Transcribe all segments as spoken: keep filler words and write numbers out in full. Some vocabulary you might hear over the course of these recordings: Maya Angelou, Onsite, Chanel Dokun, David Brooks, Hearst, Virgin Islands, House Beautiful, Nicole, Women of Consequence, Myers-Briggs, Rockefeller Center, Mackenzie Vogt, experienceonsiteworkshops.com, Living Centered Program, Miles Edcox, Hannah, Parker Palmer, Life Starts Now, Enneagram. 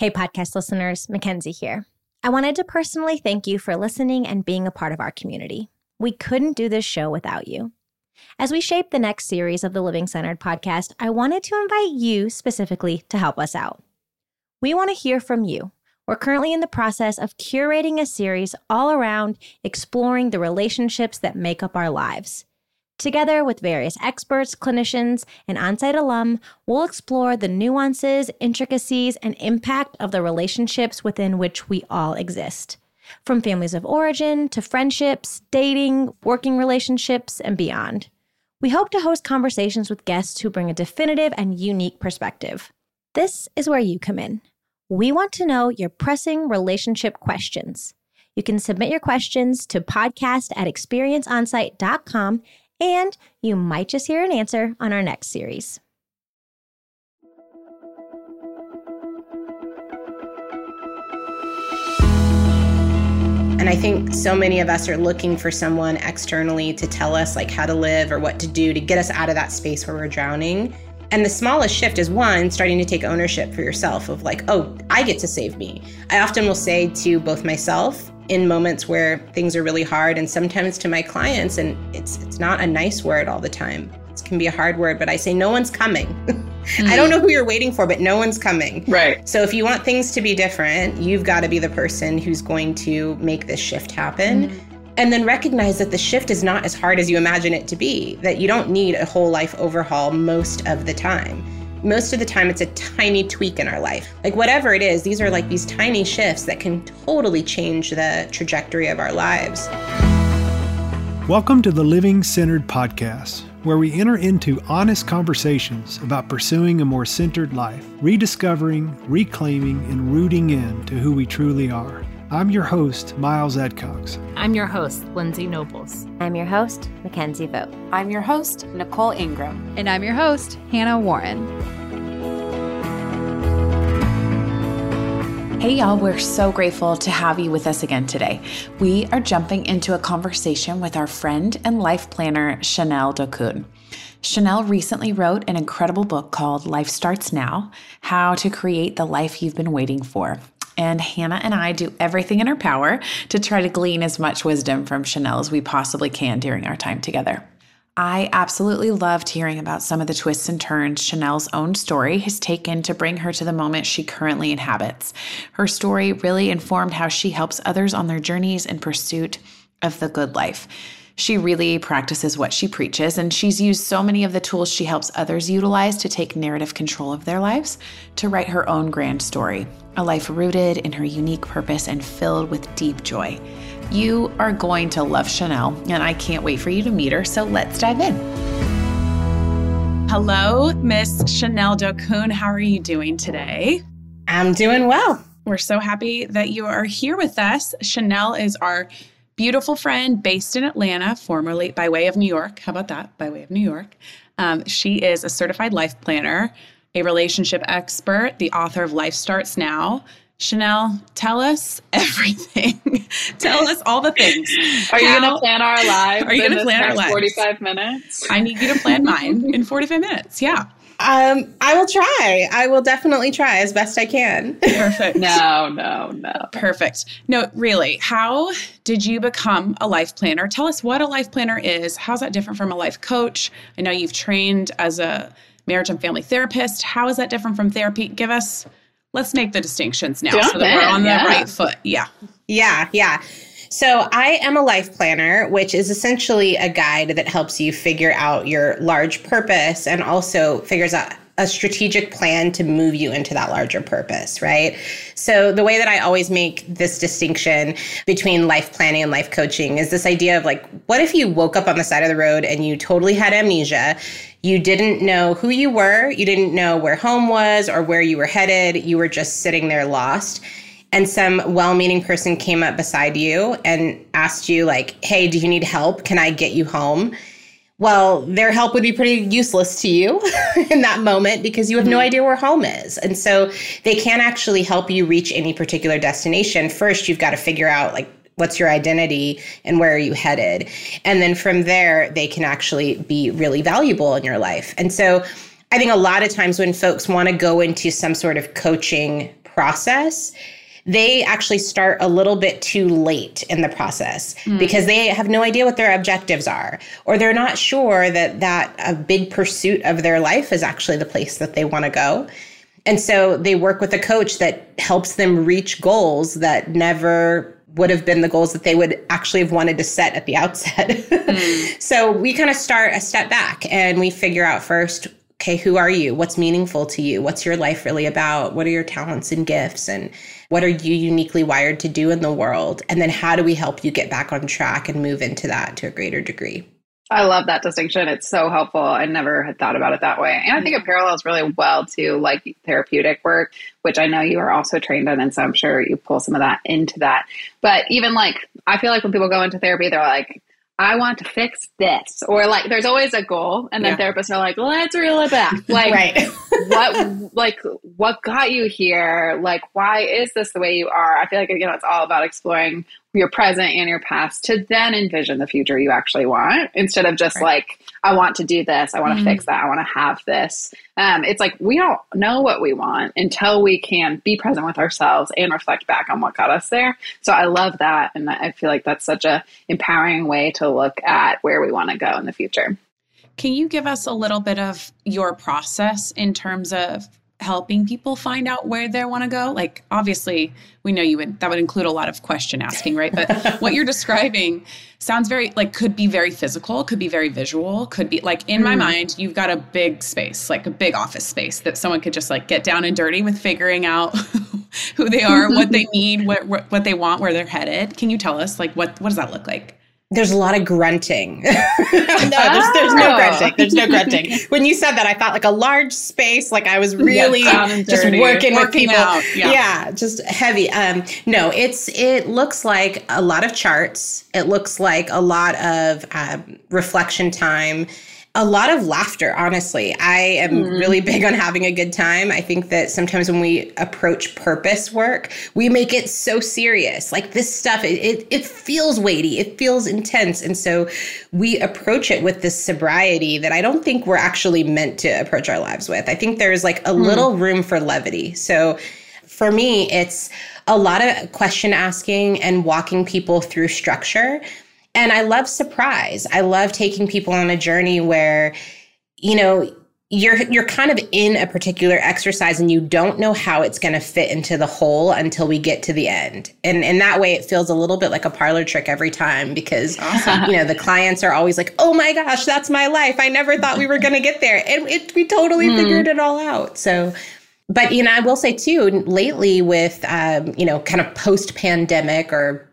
Hey, podcast listeners, Mackenzie here. I wanted to personally thank you for listening and being a part of our community. We couldn't do this show without you. As we shape the next series of the Living Centered podcast, I wanted to invite you specifically to help us out. We want to hear from you. We're currently in the process of curating a series all around exploring the relationships that make up our lives. Together with various experts, clinicians, and Onsite alum, we'll explore the nuances, intricacies, and impact of the relationships within which we all exist. From families of origin to friendships, dating, working relationships, and beyond. We hope to host conversations with guests who bring a definitive and unique perspective. This is where you come in. We want to know your pressing relationship questions. You can submit your questions to podcast at experience onsite dot com, and you might just hear an answer on our next series. And I think so many of us are looking for someone externally to tell us like how to live or what to do to get us out of that space where we're drowning. And the smallest shift is one, starting to take ownership for yourself of like, oh, I get to save me. I often will say to both myself in moments where things are really hard and sometimes to my clients, and it's it's not a nice word all the time. It can be a hard word, but I say no one's coming. Mm-hmm. I don't know who you're waiting for, but no one's coming. Right. So if you want things to be different, you've got to be the person who's going to make this shift happen. Mm-hmm. And then recognize that the shift is not as hard as you imagine it to be, that you don't need a whole life overhaul most of the time. Most of the time, it's a tiny tweak in our life. Like whatever it is, these are like these tiny shifts that can totally change the trajectory of our lives. Welcome to the Living Centered Podcast, where we enter into honest conversations about pursuing a more centered life, rediscovering, reclaiming, and rooting in to who we truly are. I'm your host, Miles Edcox. I'm your host, Lindsay Nobles. I'm your host, Mackenzie Vogt. I'm your host, Nicole Ingram. And I'm your host, Hannah Warren. Hey, y'all, we're so grateful to have you with us again today. We are jumping into a conversation with our friend and life planner, Chanel Dokun. Chanel recently wrote an incredible book called Life Starts Now, How to Create the Life You've Been Waiting For. And Hannah and I do everything in our power to try to glean as much wisdom from Chanel as we possibly can during our time together. I absolutely loved hearing about some of the twists and turns Chanel's own story has taken to bring her to the moment she currently inhabits. Her story really informed how she helps others on their journeys in pursuit of the good life. She really practices what she preaches, and she's used so many of the tools she helps others utilize to take narrative control of their lives to write her own grand story, a life rooted in her unique purpose and filled with deep joy. You are going to love Chanel, and I can't wait for you to meet her, so let's dive in. Hello, Miss Chanel Dokun. How are you doing today? I'm doing well. We're so happy that you are here with us. Chanel is our beautiful friend based in Atlanta, formerly by way of New York. How about that? By way of New York. Um, she is a certified life planner, a relationship expert, the author of Life Starts Now. Chanel, tell us everything. Tell us all the things. Are How, you going to plan our lives? Are you going to plan our lives? forty-five minutes. I need you to plan mine in forty-five minutes. Yeah. Um, I will try. I will definitely try as best I can. Perfect. no, no, no. Perfect. No, really. How did you become a life planner? Tell us what a life planner is. How's that different from a life coach? I know you've trained as a marriage and family therapist. How is that different from therapy? Give us... Let's make the distinctions now Jump so that in. we're on yeah. the right foot. Yeah. Yeah. Yeah. So I am a life planner, which is essentially a guide that helps you figure out your large purpose and also figures out a strategic plan to move you into that larger purpose, right? So the way that I always make this distinction between life planning and life coaching is this idea of like, what if you woke up on the side of the road and you totally had amnesia? You didn't know who you were. You didn't know where home was or where you were headed. You were just sitting there lost. And some well-meaning person came up beside you and asked you like, hey, do you need help? Can I get you home? Well, their help would be pretty useless to you in that moment because you have no idea where home is. And so they can't actually help you reach any particular destination. First, you've got to figure out like, what's your identity and where are you headed? And then from there, they can actually be really valuable in your life. And so I think a lot of times when folks want to go into some sort of coaching process, they actually start a little bit too late in the process mm. because they have no idea what their objectives are, or they're not sure that that a big pursuit of their life is actually the place that they want to go. And so they work with a coach that helps them reach goals that never would have been the goals that they would actually have wanted to set at the outset. Mm. So we kind of start a step back and we figure out first, okay, who are you? What's meaningful to you? What's your life really about? What are your talents and gifts? And what are you uniquely wired to do in the world? And then how do we help you get back on track and move into that to a greater degree? I love that distinction. It's so helpful. I never had thought about it that way. And I think it parallels really well to like therapeutic work, which I know you are also trained in. And so I'm sure you pull some of that into that. But even like, I feel like when people go into therapy, they're like, I want to fix this, or like, there's always a goal. And then yeah. therapists are like, let's reel it back. Like, right. what, like what got you here? Like, why is this the way you are? I feel like, you know, it's all about exploring your present and your past to then envision the future you actually want, instead of just right. like, I want to do this. I want to mm. fix that. I want to have this. Um, it's like, we don't know what we want until we can be present with ourselves and reflect back on what got us there. So I love that. And I feel like that's such a empowering way to look at where we want to go in the future. Can you give us a little bit of your process in terms of helping people find out where they want to go? Like, obviously we know you would, that would include a lot of question asking, right? But what you're describing sounds very like, could be very physical, could be very visual, could be like, in mm. my mind, you've got a big space, like a big office space that someone could just like get down and dirty with figuring out who they are, what they need, what, what they want, where they're headed. Can you tell us like, what, what does that look like? There's a lot of grunting. no, there's, there's no grunting. There's no grunting. When you said that, I thought like a large space, like I was really yeah, just working, working with people. Out, yeah. yeah, just heavy. Um, no, it's it looks like a lot of charts. It looks like a lot of um, reflection time. A lot of laughter, honestly. I am mm. really big on having a good time. I think that sometimes when we approach purpose work, we make it so serious. Like this stuff, it, it, it feels weighty. It feels intense. And so we approach it with this sobriety that I don't think we're actually meant to approach our lives with. I think there's like a mm. little room for levity. So for me, it's a lot of question asking and walking people through structure. And I love surprise. I love taking people on a journey where, you know, you're you're kind of in a particular exercise and you don't know how it's going to fit into the whole until we get to the end. And in that way, it feels a little bit like a parlor trick every time because, awesome. you know, the clients are always like, oh, my gosh, that's my life. I never thought we were going to get there. And it, we totally mm. figured it all out. So but, you know, I will say, too, lately with, um, you know, kind of post pandemic or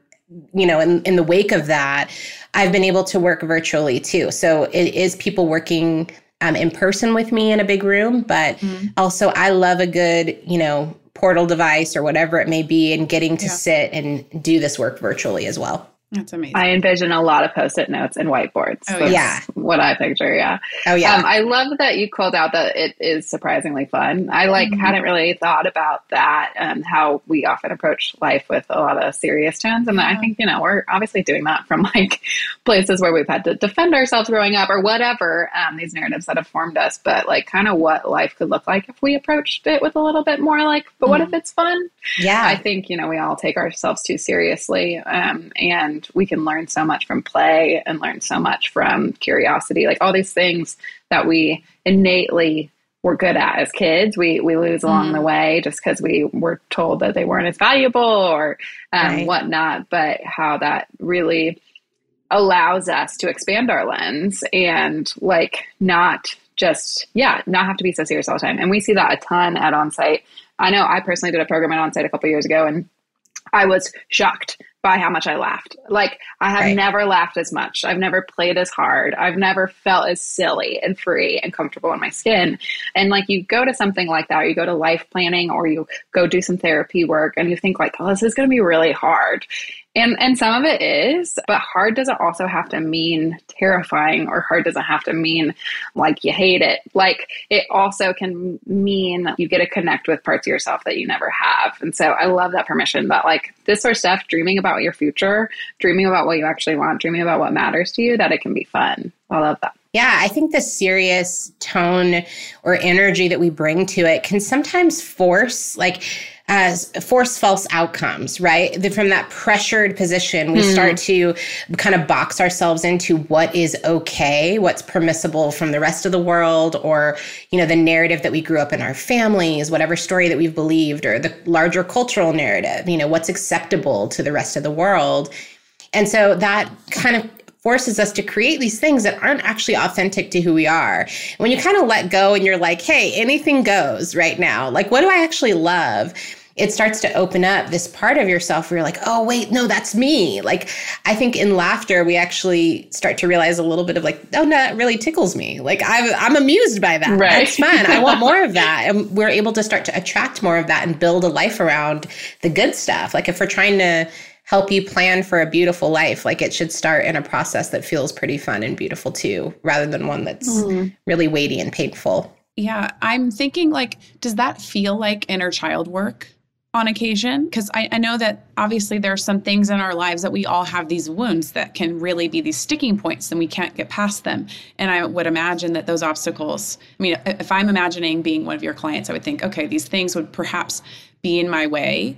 you know, in, in the wake of that, I've been able to work virtually too. So it is people working um, in person with me in a big room, but mm. also I love a good, you know, portal device or whatever it may be and getting to yeah. sit and do this work virtually as well. That's amazing. I envision a lot of post-it notes and whiteboards. Oh, That's yeah. what I picture, yeah. Oh, yeah. Um, I love that you called out that it is surprisingly fun. I, like, mm-hmm. hadn't really thought about that, um, how we often approach life with a lot of serious tones. And yeah. I think, you know, we're obviously doing that from, like, places where we've had to defend ourselves growing up or whatever, um, these narratives that have formed us. But, like, kind of what life could look like if we approached it with a little bit more, like, but mm-hmm. what if it's fun? Yeah. I think, you know, we all take ourselves too seriously, um, and we can learn so much from play and learn so much from curiosity, like all these things that we innately were good at as kids, we we lose along mm. the way just because we were told that they weren't as valuable or um, right. whatnot, but how that really allows us to expand our lens and like not just, yeah, not have to be so serious all the time. And we see that a ton at Onsite. I know I personally did a program at Onsite a couple years ago and I was shocked by how much I laughed. Like I have right. never laughed as much. I've never played as hard. I've never felt as silly and free and comfortable in my skin. And like you go to something like that, or you go to life planning or you go do some therapy work and you think like, oh, this is going to be really hard. And and some of it is, but hard doesn't also have to mean terrifying or hard doesn't have to mean like you hate it. Like it also can mean you get to connect with parts of yourself that you never have. And so I love that permission that like this sort of stuff, dreaming about your future, dreaming about what you actually want, dreaming about what matters to you, that it can be fun. I love that. Yeah, I think the serious tone or energy that we bring to it can sometimes force like as force false outcomes, right? The, from that pressured position, we mm. start to kind of box ourselves into what is okay, what's permissible from the rest of the world, or, you know, the narrative that we grew up in our families, whatever story that we've believed, or the larger cultural narrative, you know, what's acceptable to the rest of the world. And so that kind of forces us to create these things that aren't actually authentic to who we are. When you kind of let go and you're like, hey, anything goes right now. Like, what do I actually love? It starts to open up this part of yourself where you're like, oh, wait, no, that's me. Like, I think in laughter, we actually start to realize a little bit of like, oh, no, that really tickles me. Like, I've, I'm amused by that. Right. That's fun. I want more of that. And we're able to start to attract more of that and build a life around the good stuff. Like, if we're trying to help you plan for a beautiful life, like it should start in a process that feels pretty fun and beautiful too, rather than one that's mm. really weighty and painful. Yeah. I'm thinking, like, does that feel like inner child work on occasion? Because I, I know that obviously there are some things in our lives that we all have these wounds that can really be these sticking points and we can't get past them. And I would imagine that those obstacles, I mean, if I'm imagining being one of your clients, I would think, okay, these things would perhaps be in my way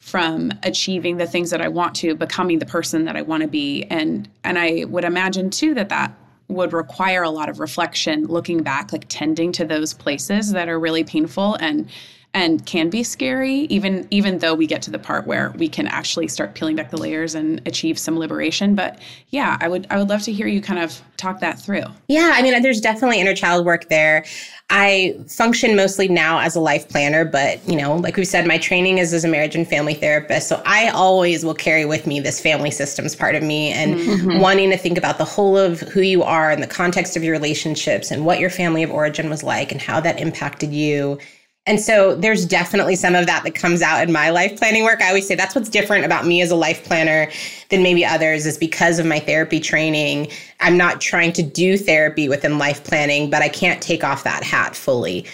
from achieving the things that I want to, becoming the person that I want to be. And and I would imagine too that that would require a lot of reflection, looking back, like tending to those places that are really painful and and can be scary, even even though we get to the part where we can actually start peeling back the layers and achieve some liberation. But yeah, I would I would love to hear you kind of talk that through. Yeah, I mean, there's definitely inner child work there. I function mostly now as a life planner, but, you know, like we've said, my training is as a marriage and family therapist. So I always will carry with me this family systems part of me and mm-hmm. wanting to think about the whole of who you are and the context of your relationships and what your family of origin was like and how that impacted you. And so there's definitely some of that that comes out in my life planning work. I always say that's what's different about me as a life planner than maybe others is because of my therapy training. I'm not trying to do therapy within life planning, but I can't take off that hat fully.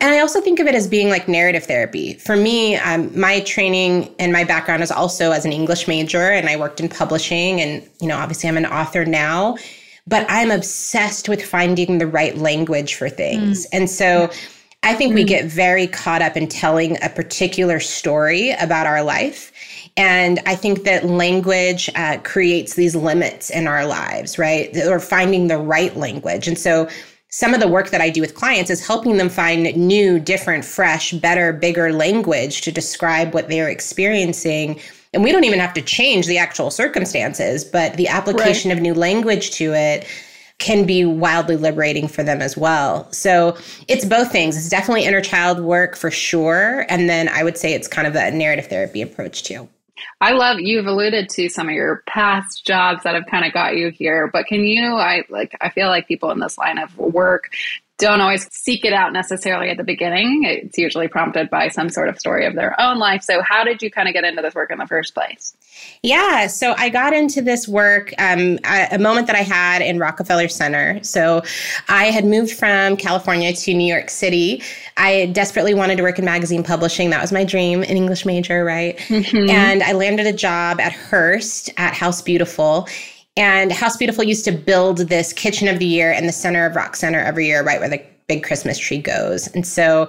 And I also think of it as being like narrative therapy. For me, um, my training and my background is also as an English major, and I worked in publishing, and, you know, obviously I'm an author now, but I'm obsessed with finding the right language for things. Mm. And so I think we get very caught up in telling a particular story about our life. And I think that language uh, creates these limits in our lives, right? Or finding the right language. And so some of the work that I do with clients is helping them find new, different, fresh, better, bigger language to describe what they're experiencing. And we don't even have to change the actual circumstances, but the application right. of new language to it can be wildly liberating for them as well. So it's both things. It's definitely inner child work for sure. And then I would say it's kind of that narrative therapy approach too. I love, you've alluded to some of your past jobs that have kind of got you here, but can you, I like, I feel like people in this line of work don't always seek it out necessarily at the beginning. It's usually prompted by some sort of story of their own life. So how did you kind of get into this work in the first place? Yeah, so I got into this work um, at a moment that I had in Rockefeller Center. So I had moved from California to New York City. I desperately wanted to work in magazine publishing. That was my dream, an English major, right? Mm-hmm. And I landed a job at Hearst at House Beautiful. And House Beautiful used to build this kitchen of the year in the center of Rock Center every year, right where the big Christmas tree goes. And so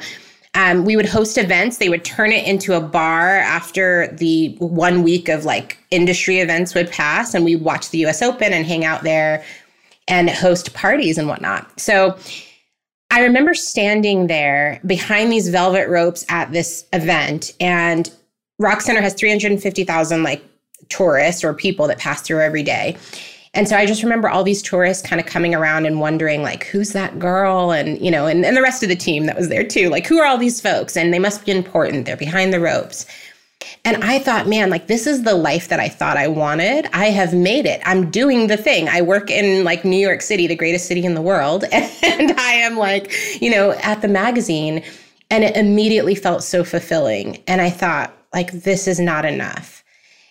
um, we would host events. They would turn it into a bar after the one week of like industry events would pass. And we'd watch the U S Open and hang out there and host parties and whatnot. So I remember standing there behind these velvet ropes at this event. And Rock Center has three hundred fifty thousand like tourists or people that pass through every day. And so I just remember all these tourists kind of coming around and wondering, like, who's that girl? And, you know, and, and the rest of the team that was there too. Like, who are all these folks? And they must be important. They're behind the ropes. And I thought, man, like, this is the life that I thought I wanted. I have made it. I'm doing the thing. I work in like New York City, the greatest city in the world. And I am like, you know, at the magazine. And it immediately felt so fulfilling. And I thought, like, this is not enough.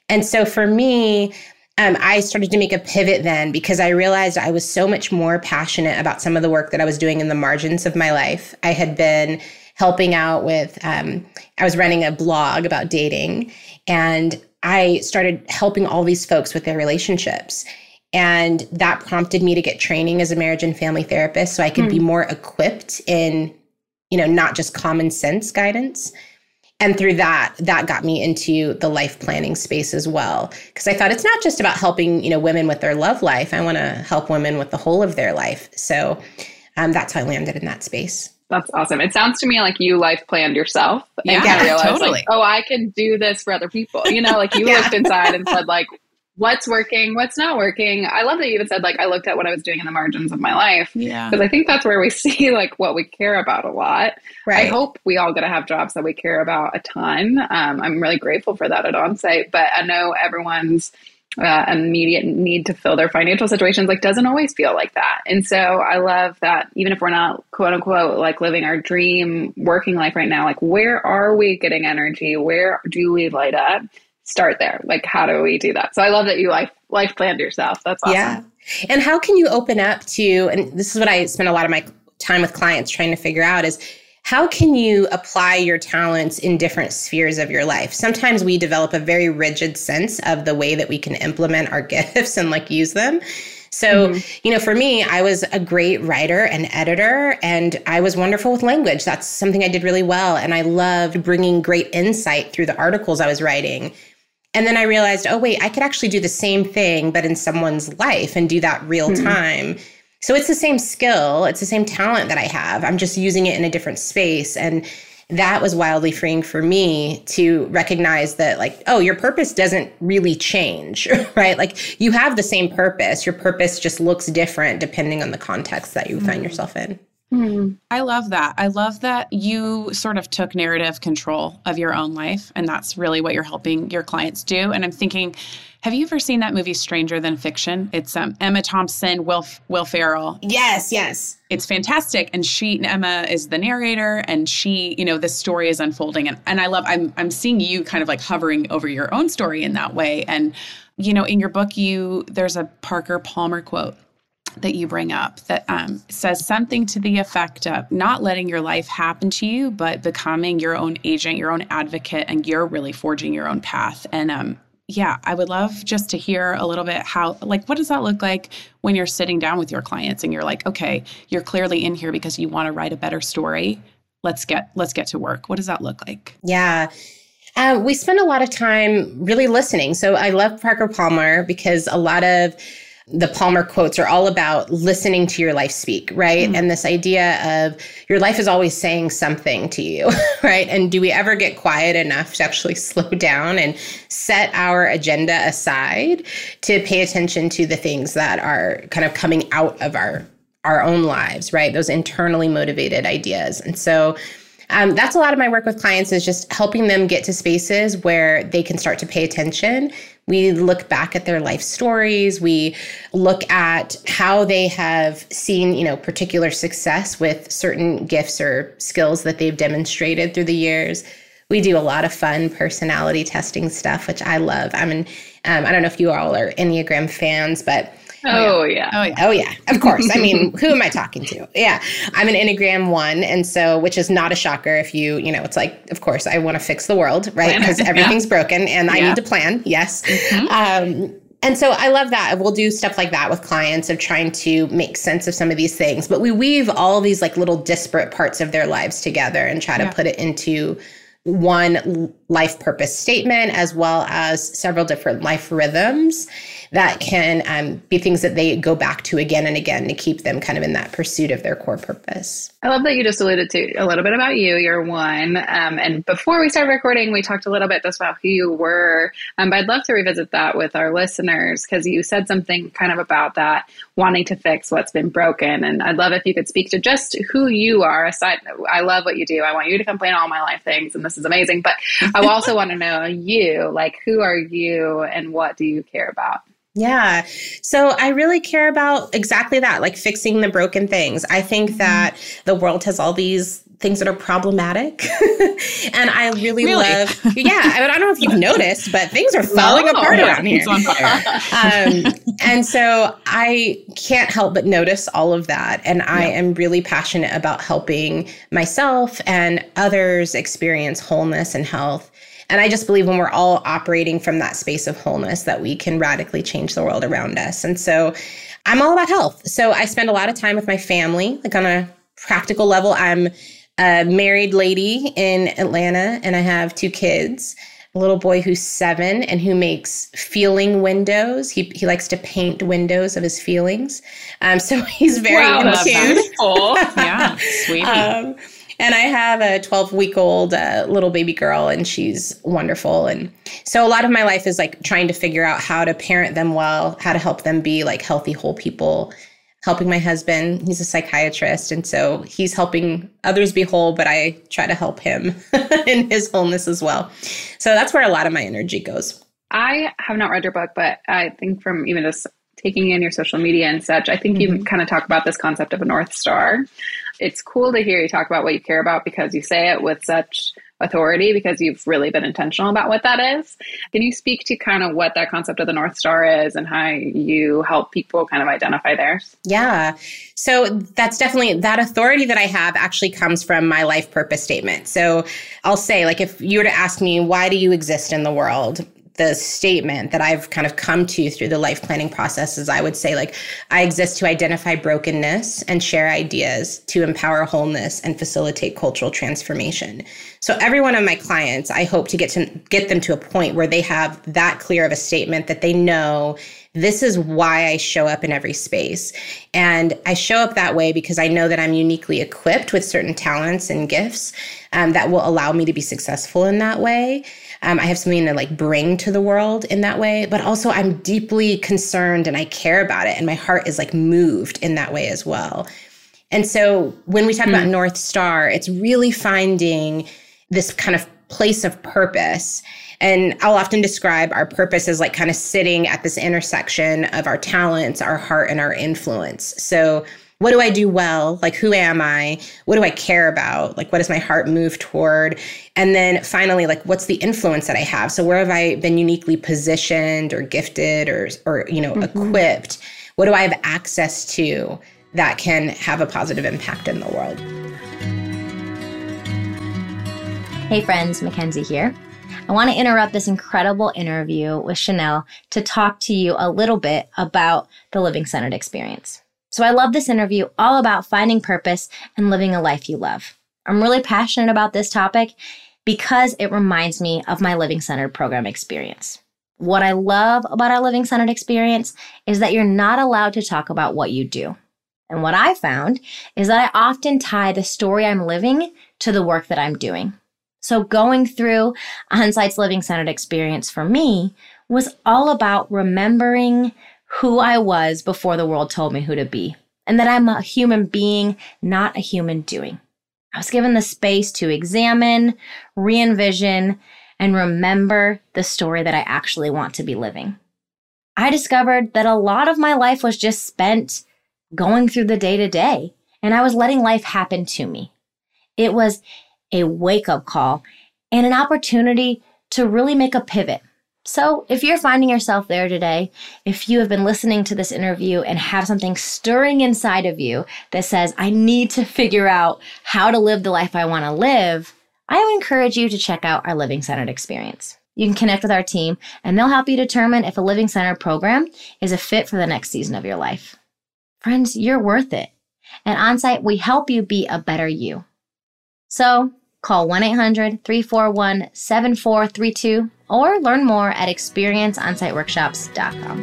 And so for me, um, I started to make a pivot then because I realized I was so much more passionate about some of the work that I was doing in the margins of my life. I had been helping out with, um, I was running a blog about dating, and I started helping all these folks with their relationships. And that prompted me to get training as a marriage and family therapist so I could hmm. be more equipped in, you know, not just common sense guidance. And through that, that got me into the life planning space as well. Because I thought it's not just about helping, you know, women with their love life. I want to help women with the whole of their life. So um, that's how I landed in that space. That's awesome. It sounds to me like you life planned yourself. And yeah, realized, totally. Like, oh, I can do this for other people. You know, like you yeah. looked inside and said like, what's working, what's not working. I love that you even said like, I looked at what I was doing in the margins of my life. Yeah. Because I think that's where we see like what we care about a lot. Right. I hope we all get to have jobs that we care about a ton. Um, I'm really grateful for that at Onsite, but I know everyone's uh, immediate need to fill their financial situations like doesn't always feel like that. And so I love that even if we're not quote unquote like living our dream working life right now, like where are we getting energy? Where do we light up? Start there. Like, how do we do that? So I love that you life, life planned yourself. That's awesome. Yeah. And how can you open up to, and this is what I spend a lot of my time with clients trying to figure out is how can you apply your talents in different spheres of your life? Sometimes we develop a very rigid sense of the way that we can implement our gifts and like use them. So, mm-hmm. you know, for me, I was a great writer and editor, and I was wonderful with language. That's something I did really well. And I loved bringing great insight through the articles I was writing. And then I realized, oh, wait, I could actually do the same thing, but in someone's life and do that real time. Mm-hmm. So it's the same skill. It's the same talent that I have. I'm just using it in a different space. And that was wildly freeing for me to recognize that like, oh, your purpose doesn't really change, right? Like you have the same purpose. Your purpose just looks different depending on the context that you mm-hmm. find yourself in. Mm-hmm. I love that. I love that you sort of took narrative control of your own life. And that's really what you're helping your clients do. And I'm thinking, have you ever seen that movie Stranger Than Fiction? It's um, Emma Thompson, Will, Will Ferrell. Yes, yes. It's fantastic. And she, Emma is the narrator and she, you know, this story is unfolding. And, and I love, I'm, I'm seeing you kind of like hovering over your own story in that way. And, you know, in your book, you, there's a Parker Palmer quote that you bring up that um, says something to the effect of not letting your life happen to you, but becoming your own agent, your own advocate, and you're really forging your own path. And um, yeah, I would love just to hear a little bit how, like, what does that look like when you're sitting down with your clients and you're like, okay, you're clearly in here because you want to write a better story. Let's get, let's get to work. What does that look like? Yeah. Uh, we spend a lot of time really listening. So I love Parker Palmer because a lot of the Palmer quotes are all about listening to your life speak, right? Mm-hmm. And this idea of your life is always saying something to you, right? And do we ever get quiet enough to actually slow down and set our agenda aside to pay attention to the things that are kind of coming out of our, our own lives, right? Those internally motivated ideas. And so Um, that's a lot of my work with clients is just helping them get to spaces where they can start to pay attention. We look back at their life stories. We look at how they have seen, you know, particular success with certain gifts or skills that they've demonstrated through the years. We do a lot of fun personality testing stuff, which I love. I mean, um, I don't know if you all are Enneagram fans, but Oh, yeah. Oh, yeah. Oh, yeah. Of course. I mean, who am I talking to? Yeah. I'm an Enneagram one. And so, which is not a shocker if you, you know, it's like, of course, I want to fix the world, right? Because everything's yeah. broken and yeah. I need to plan. Yes. Mm-hmm. Um, and so I love that. We'll do stuff like that with clients of trying to make sense of some of these things. But we weave all these like little disparate parts of their lives together and try to yeah. put it into one life purpose statement, as well as several different life rhythms that can um, be things that they go back to again and again to keep them kind of in that pursuit of their core purpose. I love that you just alluded to a little bit about you. You're one. Um, and before we started recording, we talked a little bit just about who you were. Um, but I'd love to revisit that with our listeners because you said something kind of about that, wanting to fix what's been broken. And I'd love if you could speak to just who you are. Aside, I love what you do. I want you to complain all my life things and this is amazing, but I also want to know you, like, who are you and what do you care about? Yeah. So I really care about exactly that, like fixing the broken things. I think that the world has all these things that are problematic. and I really, really love, yeah, I mean, I don't know if you've noticed, but things are falling no, apart yeah, around here. um, and so I can't help but notice all of that. And I no. am really passionate about helping myself and others experience wholeness and health. And I just believe when we're all operating from that space of wholeness that we can radically change the world around us. And so I'm all about health. So I spend a lot of time with my family, like on a practical level. I'm a married lady in Atlanta, and I have two kids, a little boy who's seven and who makes feeling windows. He he likes to paint windows of his feelings. Um, so he's very wow, in tune. That's cool. Yeah, sweetie. Um, and I have a twelve-week-old uh, little baby girl, and she's wonderful. And so a lot of my life is like trying to figure out how to parent them well, how to help them be like healthy, whole people. Helping my husband, he's a psychiatrist, and so he's helping others be whole, but I try to help him in his wholeness as well. So that's where a lot of my energy goes. I have not read your book, but I think from even just taking in your social media and such, I think mm-hmm. you kind of talk about this concept of a North Star. It's cool to hear you talk about what you care about because you say it with such authority, because you've really been intentional about what that is. Can you speak to kind of what that concept of the North Star is and how you help people kind of identify theirs? Yeah. So that's definitely, that authority that I have actually comes from my life purpose statement. So I'll say, like, if you were to ask me, why do you exist in the world? The statement that I've kind of come to through the life planning process is I would say, like, I exist to identify brokenness and share ideas to empower wholeness and facilitate cultural transformation. So every one of my clients, I hope to get to get them to a point where they have that clear of a statement that they know this is why I show up in every space. And I show up that way because I know that I'm uniquely equipped with certain talents and gifts um, that will allow me to be successful in that way. Um, I have something to like bring to the world in that way, but also I'm deeply concerned and I care about it. And my heart is like moved in that way as well. And so when we talk mm. about North Star, it's really finding this kind of place of purpose. And I'll often describe our purpose as like kind of sitting at this intersection of our talents, our heart, and our influence. So what do I do well? Like, who am I? What do I care about? Like, what does my heart move toward? And then finally, like, what's the influence that I have? So where have I been uniquely positioned or gifted or, or you know, mm-hmm. equipped? What do I have access to that can have a positive impact in the world? Hey friends, Mackenzie here. I want to interrupt this incredible interview with Chanel to talk to you a little bit about the Living Centered experience. So I love this interview all about finding purpose and living a life you love. I'm really passionate about this topic because it reminds me of my Living Centered program experience. What I love about our Living Centered experience is that you're not allowed to talk about what you do. And what I found is that I often tie the story I'm living to the work that I'm doing. So going through Onsite's Living Centered experience for me was all about remembering who I was before the world told me who to be, and that I'm a human being, not a human doing. I was given the space to examine, re-envision, and remember the story that I actually want to be living. I discovered that a lot of my life was just spent going through the day-to-day, and I was letting life happen to me. It was a wake-up call, and an opportunity to really make a pivot. So if you're finding yourself there today, if you have been listening to this interview and have something stirring inside of you that says, I need to figure out how to live the life I want to live, I would encourage you to check out our Living Centered experience. You can connect with our team, and they'll help you determine if a Living Centered program is a fit for the next season of your life. Friends, you're worth it. At Onsite, we help you be a better you. So call one eight hundred, three four one, seven four three two or learn more at experience onsite workshops dot com.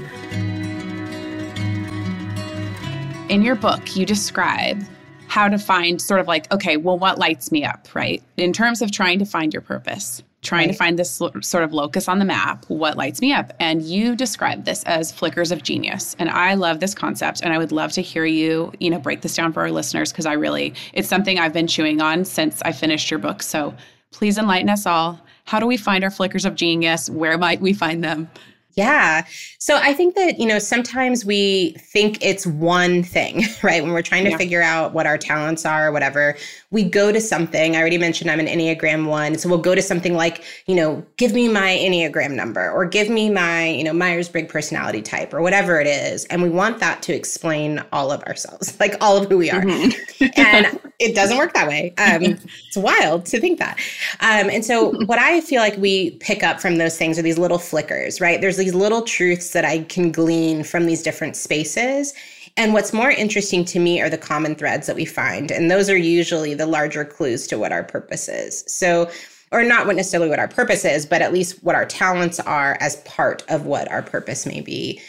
In your book, you describe how to find sort of like, okay, well, what lights me up, right? In terms of trying to find your purpose, trying right. to find this sort of locus on the map, what lights me up? And you describe this as flickers of genius. And I love this concept. And I would love to hear you, you know, break this down for our listeners, because I really, it's something I've been chewing on since I finished your book. So please enlighten us all. How do we find our flickers of genius? Where might we find them? Yeah. So I think that, you know, sometimes we think it's one thing, right? When we're trying to yeah. figure out what our talents are or whatever, we go to something. I already mentioned I'm an Enneagram one. So we'll go to something like, you know, give me my Enneagram number or give me my, you know, Myers-Briggs personality type or whatever it is. And we want that to explain all of ourselves, like all of who we are. Mm-hmm. And it doesn't work that way. Um, it's wild to think that. Um, and so what I feel like we pick up from those things are these little flickers, right? There's these little truths that I can glean from these different spaces. And what's more interesting to me are the common threads that we find. And those are usually the larger clues to what our purpose is. So, or not necessarily what our purpose is, but at least what our talents are as part of what our purpose may be.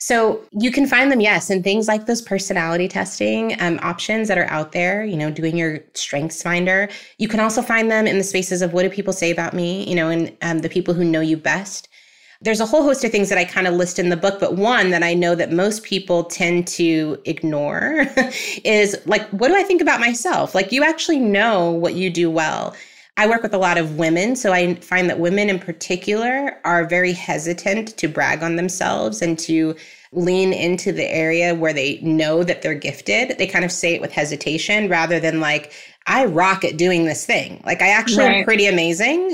So you can find them, yes, in things like those personality testing um, options that are out there, you know, doing your strengths finder. You can also find them in the spaces of what do people say about me, you know, and um, the people who know you best. There's a whole host of things that I kind of list in the book, but one that I know that most people tend to ignore is like, what do I think about myself? Like, you actually know what you do well. I work with a lot of women, so I find that women in particular are very hesitant to brag on themselves and to lean into the area where they know that they're gifted. They kind of say it with hesitation rather than like, I rock at doing this thing. Like, I actually right. am pretty amazing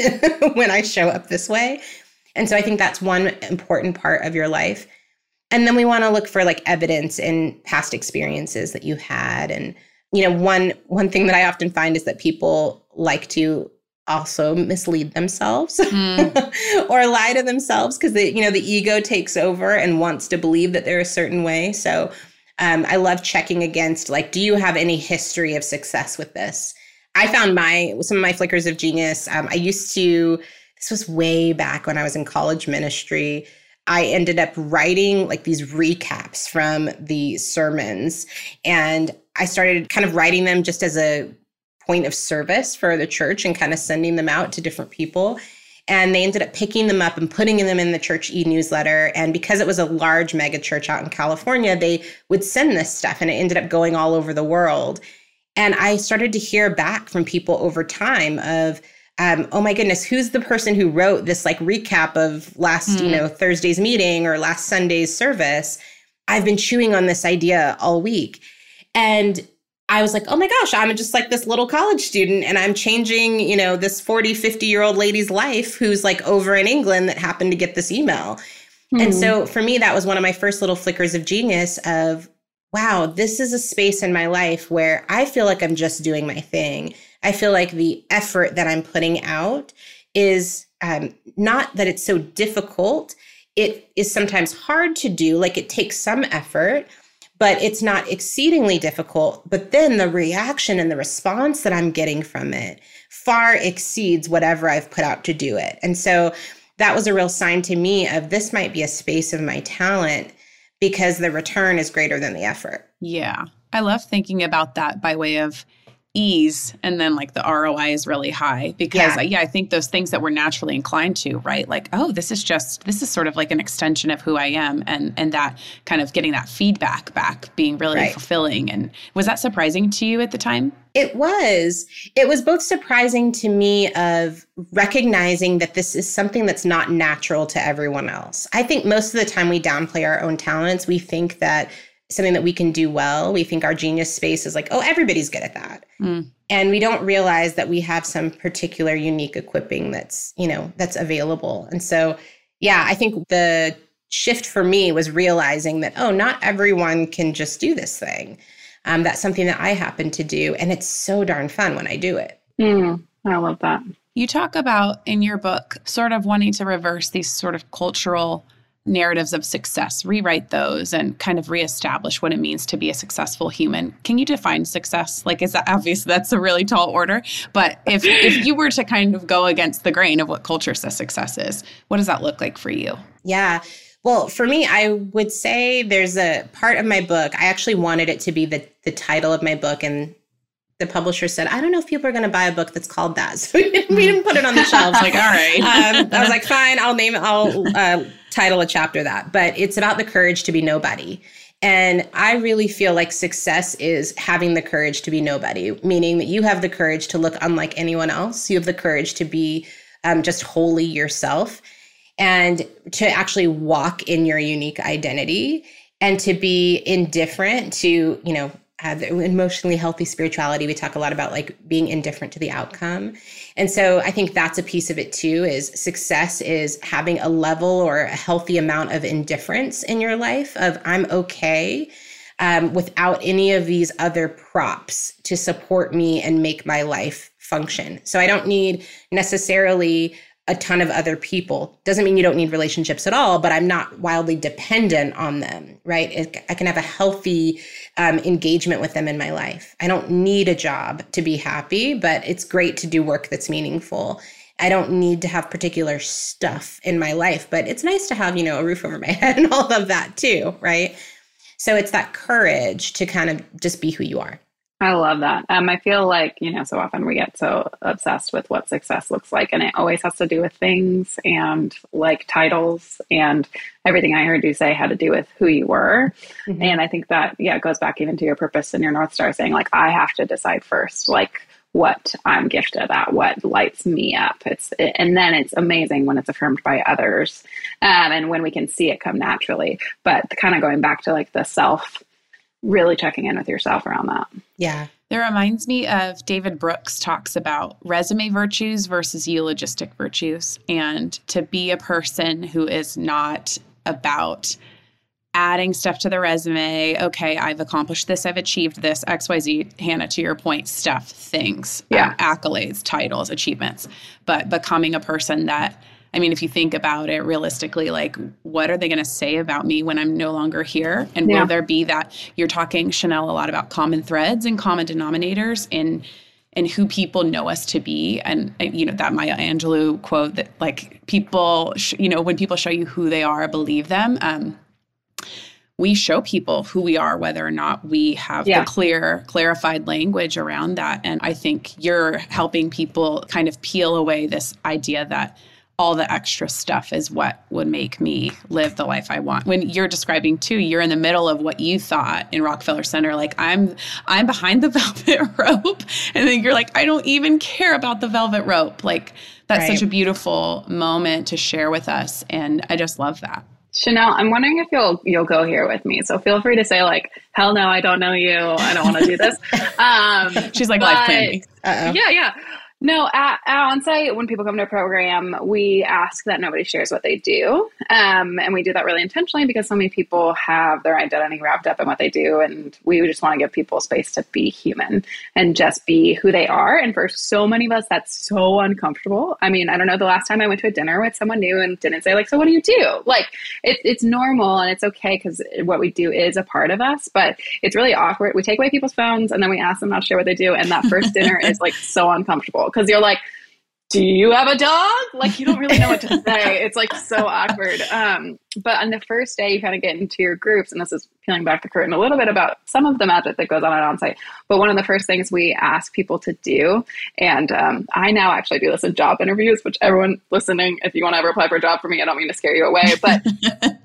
when I show up this way. And so I think that's one important part of your life. And then we want to look for like evidence in past experiences that you had. And, you know, one one thing that I often find is that people like to also mislead themselves mm. or lie to themselves because, you know, the ego takes over and wants to believe that they're a certain way. So um, I love checking against, like, do you have any history of success with this? I found my some of my flickers of genius. Um, I used to, this was way back when I was in college ministry, I ended up writing like these recaps from the sermons, and I started kind of writing them just as a point of service for the church and kind of sending them out to different people. And they ended up picking them up and putting them in the church e-newsletter. And because it was a large mega church out in California, they would send this stuff, and it ended up going all over the world. And I started to hear back from people over time of, um, oh my goodness, who's the person who wrote this like recap of last, mm. you know, Thursday's meeting or last Sunday's service? I've been chewing on this idea all week. And I was like, oh my gosh, I'm just like this little college student, and I'm changing, you know, this forty, fifty-year-old lady's life who's like over in England that happened to get this email. Mm. And so for me, that was one of my first little flickers of genius of, wow, this is a space in my life where I feel like I'm just doing my thing. I feel like the effort that I'm putting out is um, not that it's so difficult. It is sometimes hard to do, like it takes some effort, but it's not exceedingly difficult. But then the reaction and the response that I'm getting from it far exceeds whatever I've put out to do it. And so that was a real sign to me of, this might be a space of my talent because the return is greater than the effort. Yeah. I love thinking about that by way of ease, and then like the R O I is really high because yeah. yeah, I think those things that we're naturally inclined to, right? Like, oh, this is just, this is sort of like an extension of who I am, and and that kind of getting that feedback back being really right. fulfilling. And was that surprising to you at the time? It was. It was both surprising to me of recognizing that this is something that's not natural to everyone else. I think most of the time we downplay our own talents. We think that something that we can do well. We think our genius space is like, oh, everybody's good at that. Mm. And we don't realize that we have some particular unique equipping that's, you know, that's available. And so, yeah, I think the shift for me was realizing that, oh, not everyone can just do this thing. Um, that's something that I happen to do. And it's so darn fun when I do it. Mm, I love that. You talk about in your book, sort of wanting to reverse these sort of cultural narratives of success, rewrite those and kind of reestablish what it means to be a successful human. Can you define success? Like, is that obvious? That's a really tall order. But if if you were to kind of go against the grain of what culture says success is, what does that look like for you? Yeah. Well, for me, I would say there's a part of my book, I actually wanted it to be the, the title of my book. And the publisher said, I don't know if people are going to buy a book that's called that. So we didn't, we didn't put it on the shelves. Like, all right. Um, I was like, fine, I'll name it. I'll uh, title a chapter that. But it's about the courage to be nobody. And I really feel like success is having the courage to be nobody, meaning that you have the courage to look unlike anyone else. You have the courage to be um, just wholly yourself, and to actually walk in your unique identity, and to be indifferent to, you know, Uh, emotionally healthy spirituality. We talk a lot about like being indifferent to the outcome. And so I think that's a piece of it too, is success is having a level or a healthy amount of indifference in your life of, I'm okay um, without any of these other props to support me and make my life function. So I don't need necessarily a ton of other people. Doesn't mean you don't need relationships at all, but I'm not wildly dependent on them, right? It, I can have a healthy um, engagement with them in my life. I don't need a job to be happy, but it's great to do work that's meaningful. I don't need to have particular stuff in my life, but it's nice to have, you know, a roof over my head and all of that too, right? So it's that courage to kind of just be who you are. I love that. Um, I feel like, you know, so often we get so obsessed with what success looks like, and it always has to do with things and like titles, and everything I heard you say had to do with who you were. Mm-hmm. And I think that, yeah, it goes back even to your purpose and your North Star, saying like, I have to decide first, like what I'm gifted at, what lights me up. It's, and then it's amazing when it's affirmed by others, um, and when we can see it come naturally, but kind of going back to like the self, really checking in with yourself around that. Yeah. It reminds me of David Brooks talks about resume virtues versus eulogistic virtues, and to be a person who is not about adding stuff to the resume. Okay, I've accomplished this. I've achieved this X Y Z, Hannah, to your point, stuff, things, yeah. um, accolades, titles, achievements, but becoming a person that, I mean, if you think about it realistically, like, what are they going to say about me when I'm no longer here? And yeah. will there be that you're talking, Chanel, a lot about common threads and common denominators in and who people know us to be. And, and, you know, that Maya Angelou quote that, like, people, sh- you know, when people show you who they are, believe them. Um, we show people who we are, whether or not we have yeah. the clear, clarified language around that. And I think you're helping people kind of peel away this idea that all the extra stuff is what would make me live the life I want. When you're describing too, you're in the middle of what you thought in Rockefeller Center, like I'm I'm behind the velvet rope. And then you're like, I don't even care about the velvet rope. Like that's right. Such a beautiful moment to share with us. And I just love that. Chanel, I'm wondering if you'll you'll go here with me. So feel free to say like, hell no, I don't know you. I don't want to do this. Um, She's like life planning. Uh-oh. Yeah, yeah. No, at, at Onsite, when people come to a program, we ask that nobody shares what they do. Um, and we do that really intentionally because so many people have their identity wrapped up in what they do. And we just want to give people space to be human and just be who they are. And for so many of us, that's so uncomfortable. I mean, I don't know, the last time I went to a dinner with someone new and didn't say like, so what do you do? Like, it, it's normal and it's okay because what we do is a part of us, but it's really awkward. We take away people's phones and then we ask them not to share what they do. And that first dinner is like so uncomfortable. Because you're like, do you have a dog? Like, you don't really know what to say. It's like so awkward. Um, but on the first day, you kind of get into your groups. And this is peeling back the curtain a little bit about some of the magic that goes on at Onsite. But one of the first things we ask people to do, and um, I now actually do this in job interviews, which everyone listening, if you want to ever apply for a job for me, I don't mean to scare you away. But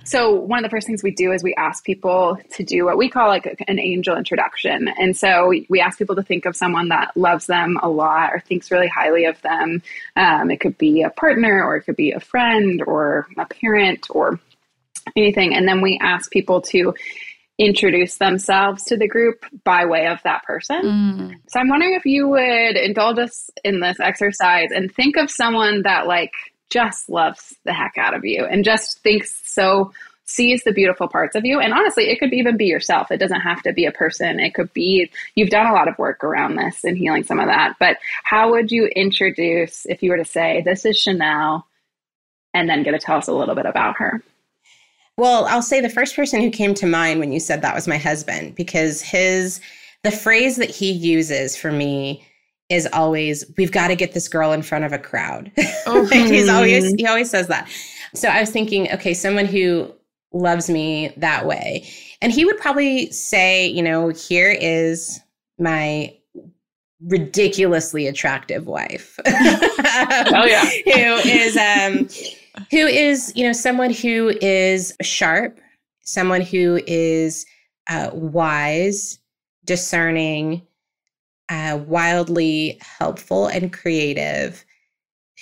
so one of the first things we do is we ask people to do what we call like an angel introduction. And so we ask people to think of someone that loves them a lot or thinks really highly of them. Um, it could be a partner, or it could be a friend or a parent or anything. And then we ask people to introduce themselves to the group by way of that person. Mm. So I'm wondering if you would indulge us in this exercise and think of someone that like just loves the heck out of you and just thinks so, sees the beautiful parts of you. And honestly, it could even be yourself. It doesn't have to be a person. It could be, you've done a lot of work around this and healing some of that, but how would you introduce, if you were to say, this is Chanel, and then get to tell us a little bit about her? Well, I'll say the first person who came to mind when you said that was my husband, because his, the phrase that he uses for me is always, we've got to get this girl in front of a crowd. Oh. Like he's always, he always says that. So I was thinking, okay, someone who loves me that way. And he would probably say, you know, here is my ridiculously attractive wife. Oh yeah. Who is, um, who is, you know, someone who is sharp, someone who is uh, wise, discerning, uh, wildly helpful and creative,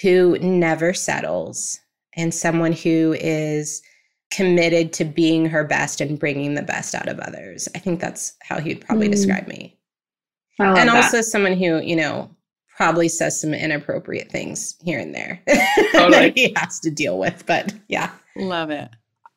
who never settles, and someone who is committed to being her best and bringing the best out of others. I think that's how he'd probably mm. describe me. I love and that. Also someone who, you know, probably says some inappropriate things here and there totally. That he has to deal with, but yeah. Love it.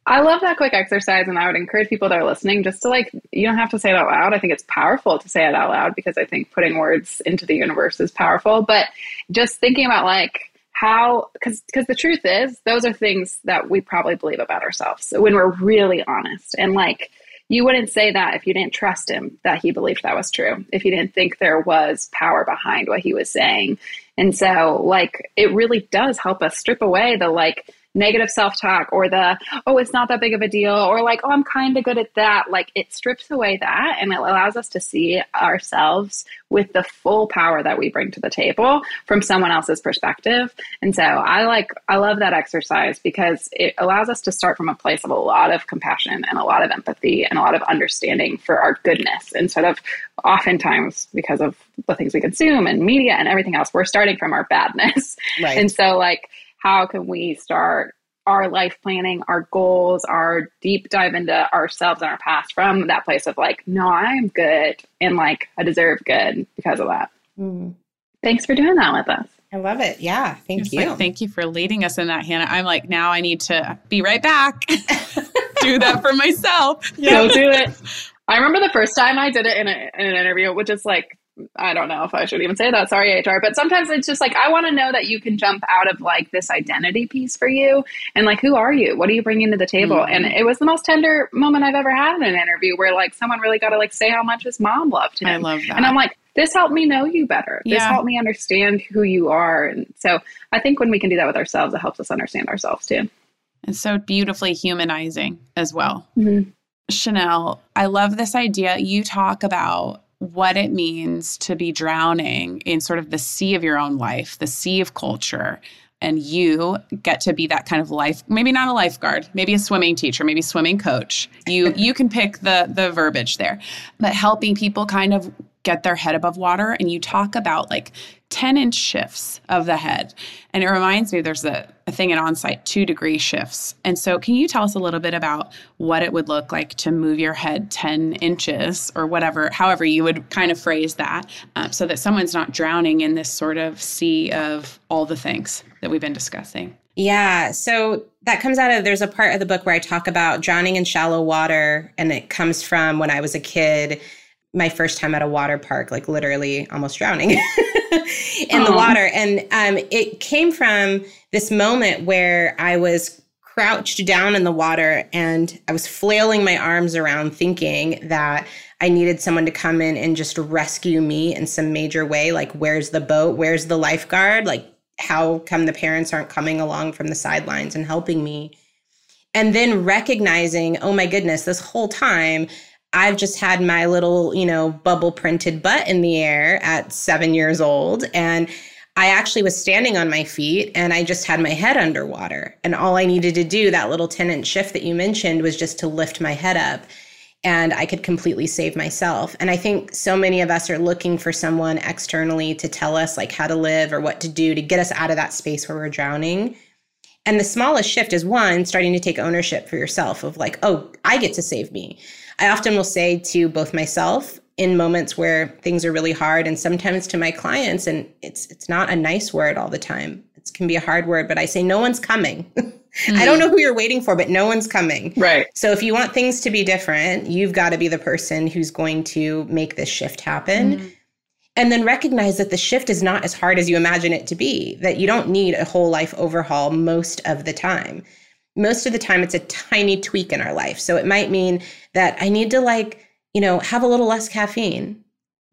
I love that quick exercise, and I would encourage people that are listening just to like, you don't have to say it out loud. I think it's powerful to say it out loud because I think putting words into the universe is powerful, but just thinking about like, how, because because the truth is, those are things that we probably believe about ourselves. So when we're really honest, and like, you wouldn't say that if you didn't trust him that he believed that was true, if you didn't think there was power behind what he was saying. And so like, it really does help us strip away the like negative self-talk, or the, oh, it's not that big of a deal, or like, oh, I'm kind of good at that. Like, it strips away that, and it allows us to see ourselves with the full power that we bring to the table from someone else's perspective. And so I like, I love that exercise because it allows us to start from a place of a lot of compassion and a lot of empathy and a lot of understanding for our goodness, instead of oftentimes, because of the things we consume and media and everything else, we're starting from our badness. Right. And so like, how can we start our life planning, our goals, our deep dive into ourselves and our past from that place of like, no, I'm good, and like, I deserve good because of that. Mm. Thanks for doing that with us. I love it. Yeah. Thank Just you. Like, thank you for leading us in that, Hannah. I'm like, now I need to be right back. Do that for myself. Yeah. Go do it. I remember the first time I did it in, a, in an interview, which is like, I don't know if I should even say that. Sorry, H R. But sometimes it's just like, I want to know that you can jump out of like this identity piece for you. And like, who are you? What are you bringing to the table? Mm-hmm. And it was the most tender moment I've ever had in an interview, where like someone really got to like say how much his mom loved him. I love that. And I'm like, this helped me know you better. This yeah. helped me understand who you are. And so I think when we can do that with ourselves, it helps us understand ourselves too. And so beautifully humanizing as well. Mm-hmm. Chanel, I love this idea. You talk about what it means to be drowning in sort of the sea of your own life, the sea of culture. And you get to be that kind of life, maybe not a lifeguard, maybe a swimming teacher, maybe swimming coach. You you can pick the the verbiage there, but helping people kind of get their head above water. And you talk about like ten inch shifts of the head. And it reminds me, there's a, a thing at Onsite, two degree shifts. And so can you tell us a little bit about what it would look like to move your head ten inches or whatever, however you would kind of phrase that, um, so that someone's not drowning in this sort of sea of all the things that we've been discussing? Yeah. So that comes out of, there's a part of the book where I talk about drowning in shallow water. And it comes from when I was a kid, my first time at a water park, like literally almost drowning in um. the water. And um, it came from this moment where I was crouched down in the water and I was flailing my arms around, thinking that I needed someone to come in and just rescue me in some major way. Like, where's the boat? Where's the lifeguard? Like, how come the parents aren't coming along from the sidelines and helping me? And then recognizing, oh my goodness, this whole time I've just had my little, you know, bubble printed butt in the air at seven years old. And I actually was standing on my feet and I just had my head underwater. And all I needed to do, that little ten inch shift that you mentioned, was just to lift my head up, and I could completely save myself. And I think so many of us are looking for someone externally to tell us like how to live or what to do to get us out of that space where we're drowning. And the smallest shift is, one, starting to take ownership for yourself of like, oh, I get to save me. I often will say to both myself in moments where things are really hard, and sometimes to my clients, and it's it's not a nice word all the time. It can be a hard word, but I say, no one's coming. Mm-hmm. I don't know who you're waiting for, but no one's coming. Right. So if you want things to be different, you've got to be the person who's going to make this shift happen. Mm-hmm. And then recognize that the shift is not as hard as you imagine it to be, that you don't need a whole life overhaul most of the time. Most of the time, it's a tiny tweak in our life. So it might mean that I need to like, you know, have a little less caffeine,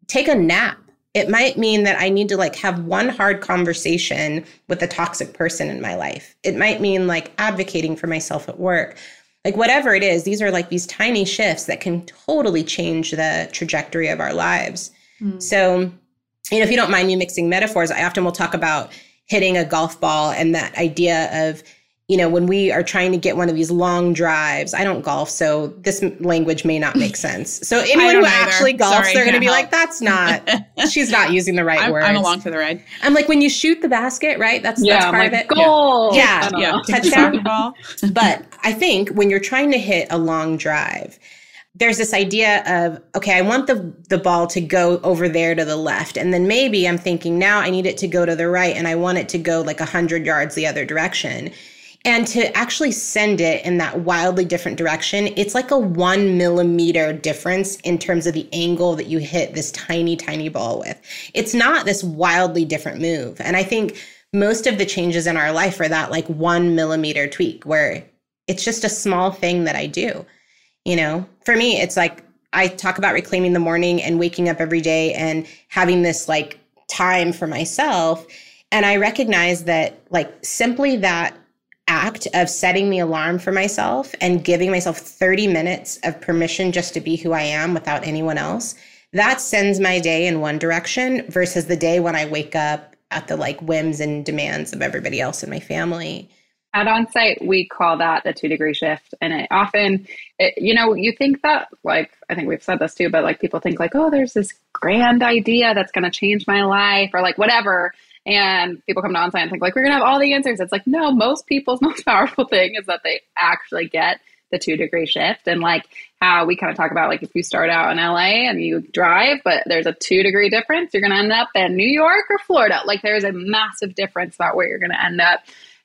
take a nap. It might mean that I need to like have one hard conversation with a toxic person in my life. It might mean like advocating for myself at work. Like whatever it is, these are like these tiny shifts that can totally change the trajectory of our lives. Mm. So, you know, if you don't mind me mixing metaphors, I often will talk about hitting a golf ball and that idea of, you know, when we are trying to get one of these long drives, I don't golf, so this language may not make sense. So anyone who either. actually golfs, Sorry, they're going to be help. like, that's not, she's not using the right I'm, words. I'm along for the ride. I'm like, when you shoot the basket, right? That's, yeah, that's part like, of it. Goal. Yeah. yeah. Touchdown ball. But I think when you're trying to hit a long drive, there's this idea of, okay, I want the, the ball to go over there to the left. And then maybe I'm thinking now I need it to go to the right and I want it to go like one hundred yards the other direction. And to actually send it in that wildly different direction, it's like a one millimeter difference in terms of the angle that you hit this tiny, tiny ball with. It's not this wildly different move. And I think most of the changes in our life are that like one millimeter tweak where it's just a small thing that I do. You know, for me, it's like I talk about reclaiming the morning and waking up every day and having this like time for myself. And I recognize that like simply that act of setting the alarm for myself and giving myself thirty minutes of permission just to be who I am without anyone else, that sends my day in one direction versus the day when I wake up at the like whims and demands of everybody else in my family. At Onsite, we call that the two degree shift. And it often, it, you know, you think that like, I think we've said this too, but like people think like, oh, there's this grand idea that's going to change my life or like whatever. And people come to Onsite and think like, we're going to have all the answers. It's like, no, most people's most powerful thing is that they actually get the two degree shift. And like how we kind of talk about like, if you start out in L A and you drive, but there's a two degree difference, you're going to end up in New York or Florida. Like there's a massive difference about where you're going to end up.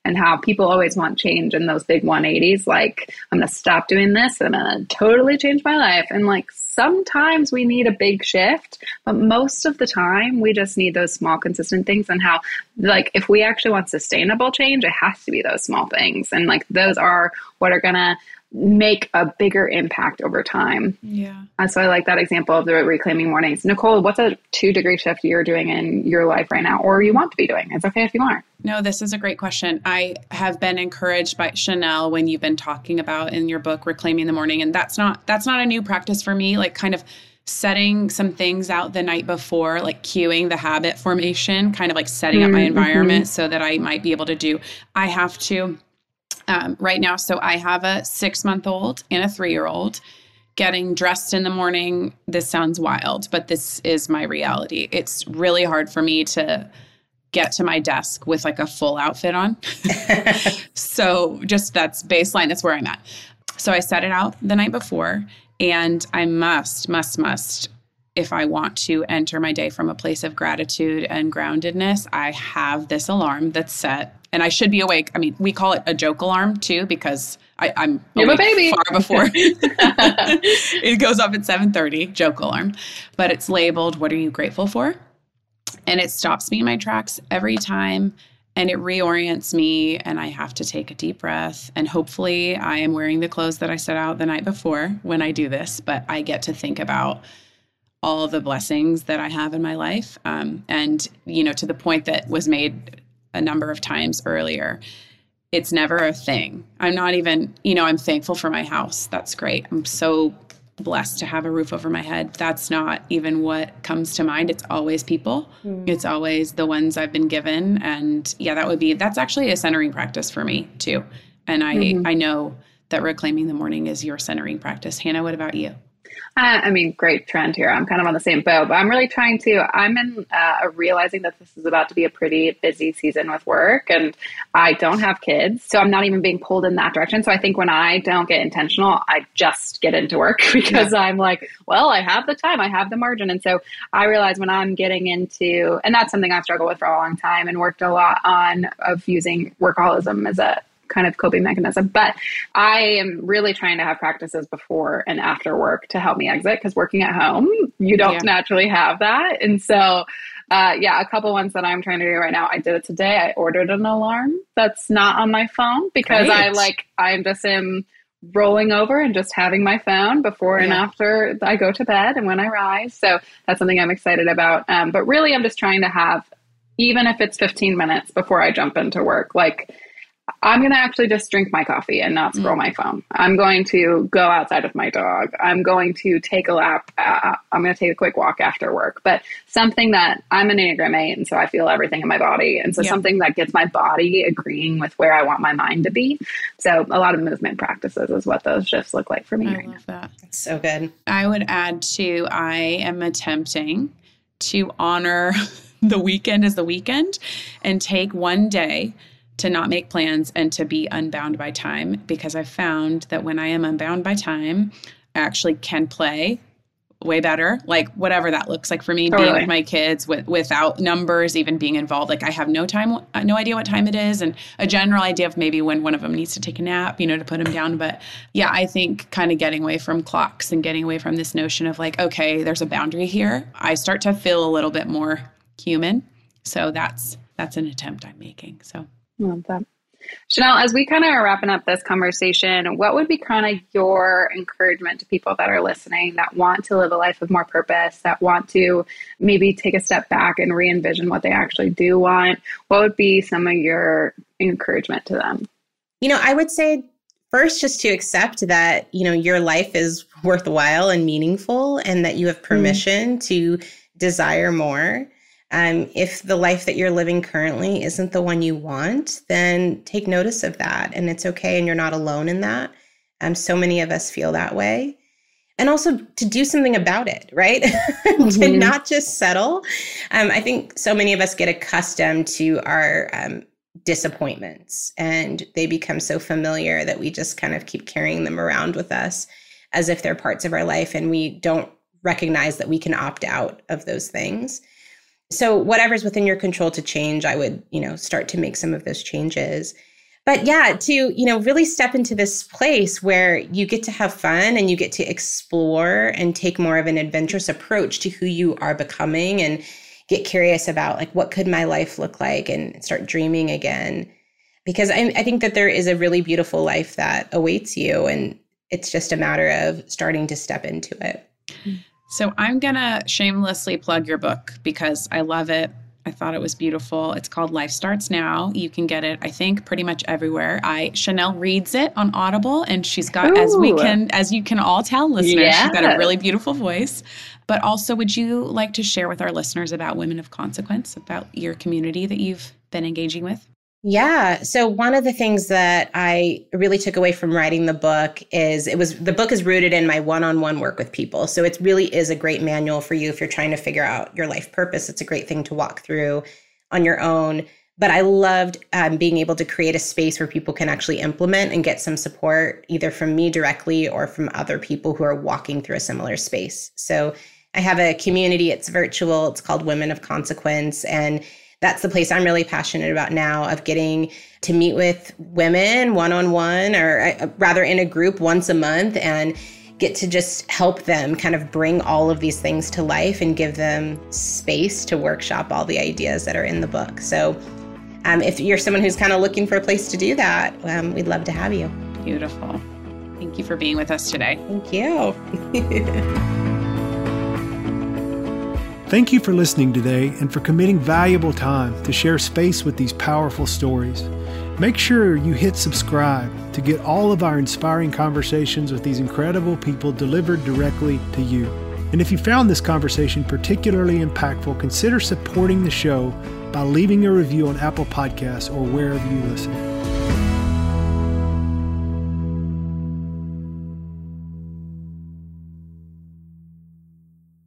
And how people always want change in those big one eighties, like, I'm going to stop doing this and I'm going to totally change my life. And like, sometimes we need a big shift, but most of the time we just need those small, consistent things. And how, like, if we actually want sustainable change, it has to be those small things. And like, those are what are going to make a bigger impact over time. Yeah. And so I like that example of the reclaiming mornings. Nicole, what's a two degree shift you're doing in your life right now, or you want to be doing? It's okay if you aren't. No, this is a great question. I have been encouraged by Chanel when you've been talking about in your book, Reclaiming the Morning. And that's not, that's not a new practice for me, like kind of setting some things out the night before, like cueing the habit formation, kind of like setting mm-hmm. up my environment so that I might be able to do, I have to Um, right now. So I have a six month old and a three year old getting dressed in the morning. This sounds wild, but this is my reality. It's really hard for me to get to my desk with like a full outfit on. So just that's baseline. That's where I'm at. So I set it out the night before and I must, must, must, if I want to enter my day from a place of gratitude and groundedness, I have this alarm that's set. And I should be awake. I mean, we call it a joke alarm too, because I, I'm you have a baby. Far before it goes off at seven thirty, joke alarm. But it's labeled, what are you grateful for? And it stops me in my tracks every time. And it reorients me. And I have to take a deep breath. And hopefully I am wearing the clothes that I set out the night before when I do this. But I get to think about all the blessings that I have in my life. Um, and, you know, to the point that was made a number of times earlier, it's never a thing. I'm not even, you know, I'm thankful for my house. That's great. I'm so blessed to have a roof over my head. That's not even what comes to mind. It's always people. Mm. It's always the ones I've been given. And yeah, that would be, that's actually a centering practice for me too. And I, mm-hmm. I know that Reclaiming the Morning is your centering practice. Hannah, what about you? Uh, I mean, great trend here. I'm kind of on the same boat, but I'm really trying to, I'm in uh, realizing that this is about to be a pretty busy season with work and I don't have kids, so I'm not even being pulled in that direction. So I think when I don't get intentional, I just get into work because yeah. I'm like, well, I have the time, I have the margin. And so I realize when I'm getting into, and that's something I've struggled with for a long time and worked a lot on, of using workaholism as a kind of coping mechanism. But I am really trying to have practices before and after work to help me exit, because working at home, you don't yeah. naturally have that. And so, uh, yeah, a couple ones that I'm trying to do right now. I did it today. I ordered an alarm that's not on my phone because right. I like, I'm just in rolling over and just having my phone before yeah. and after I go to bed and when I rise. So that's something I'm excited about. Um, but really I'm just trying to have, even if it's fifteen minutes before I jump into work, like, I'm going to actually just drink my coffee and not scroll mm. my phone. I'm going to go outside with my dog. I'm going to take a lap. Uh, I'm going to take a quick walk after work. But something that, I'm an Enneagram eight, and so I feel everything in my body. And so yeah. something that gets my body agreeing with where I want my mind to be. So a lot of movement practices is what those shifts look like for me I right love now. That. That's so good. I would add to, I am attempting to honor the weekend as the weekend and take one day to not make plans and to be unbound by time, because I found that when I am unbound by time, I actually can play way better, like whatever that looks like for me, totally. Being with my kids with, without numbers even being involved. Like I have no time, no idea what time it is, and a general idea of maybe when one of them needs to take a nap, you know, to put them down. But yeah, I think kind of getting away from clocks and getting away from this notion of like, okay, there's a boundary here. I start to feel a little bit more human. So that's that's an attempt I'm making. So love that. Chanel, as we kind of are wrapping up this conversation, what would be kind of your encouragement to people that are listening that want to live a life of more purpose, that want to maybe take a step back and re-envision what they actually do want? What would be some of your encouragement to them? You know, I would say first, just to accept that, you know, your life is worthwhile and meaningful and that you have permission mm-hmm. to desire more. Um, if the life that you're living currently isn't the one you want, then take notice of that. And it's okay. And you're not alone in that. Um, so many of us feel that way. And also to do something about it, right? Mm-hmm. To not just settle. Um, I think so many of us get accustomed to our um, disappointments, and they become so familiar that we just kind of keep carrying them around with us as if they're parts of our life. And we don't recognize that we can opt out of those things. So whatever's within your control to change, I would, you know, start to make some of those changes. But yeah, to, you know, really step into this place where you get to have fun and you get to explore and take more of an adventurous approach to who you are becoming and get curious about, like, what could my life look like, and start dreaming again. Because I, I think that there is a really beautiful life that awaits you, and it's just a matter of starting to step into it. Mm-hmm. So I'm going to shamelessly plug your book because I love it. I thought it was beautiful. It's called Life Starts Now. You can get it, I think, pretty much everywhere. I Chanel reads it on Audible, and she's got, Ooh. as we can, as you can all tell, listeners, yeah. she's got a really beautiful voice. But also, would you like to share with our listeners about Women of Consequence, about your community that you've been engaging with? Yeah. So one of the things that I really took away from writing the book is it was the book is rooted in my one-on-one work with people. So it really is a great manual for you if you're trying to figure out your life purpose. It's a great thing to walk through on your own. But I loved um, being able to create a space where people can actually implement and get some support, either from me directly or from other people who are walking through a similar space. So I have a community. It's virtual. It's called Women of Consequence. And that's the place I'm really passionate about now, of getting to meet with women one-on-one, or uh, rather in a group once a month, and get to just help them kind of bring all of these things to life and give them space to workshop all the ideas that are in the book. So um, if you're someone who's kind of looking for a place to do that, um, we'd love to have you. Beautiful. Thank you for being with us today. Thank you. Thank you for listening today and for committing valuable time to share space with these powerful stories. Make sure you hit subscribe to get all of our inspiring conversations with these incredible people delivered directly to you. And if you found this conversation particularly impactful, consider supporting the show by leaving a review on Apple Podcasts or wherever you listen.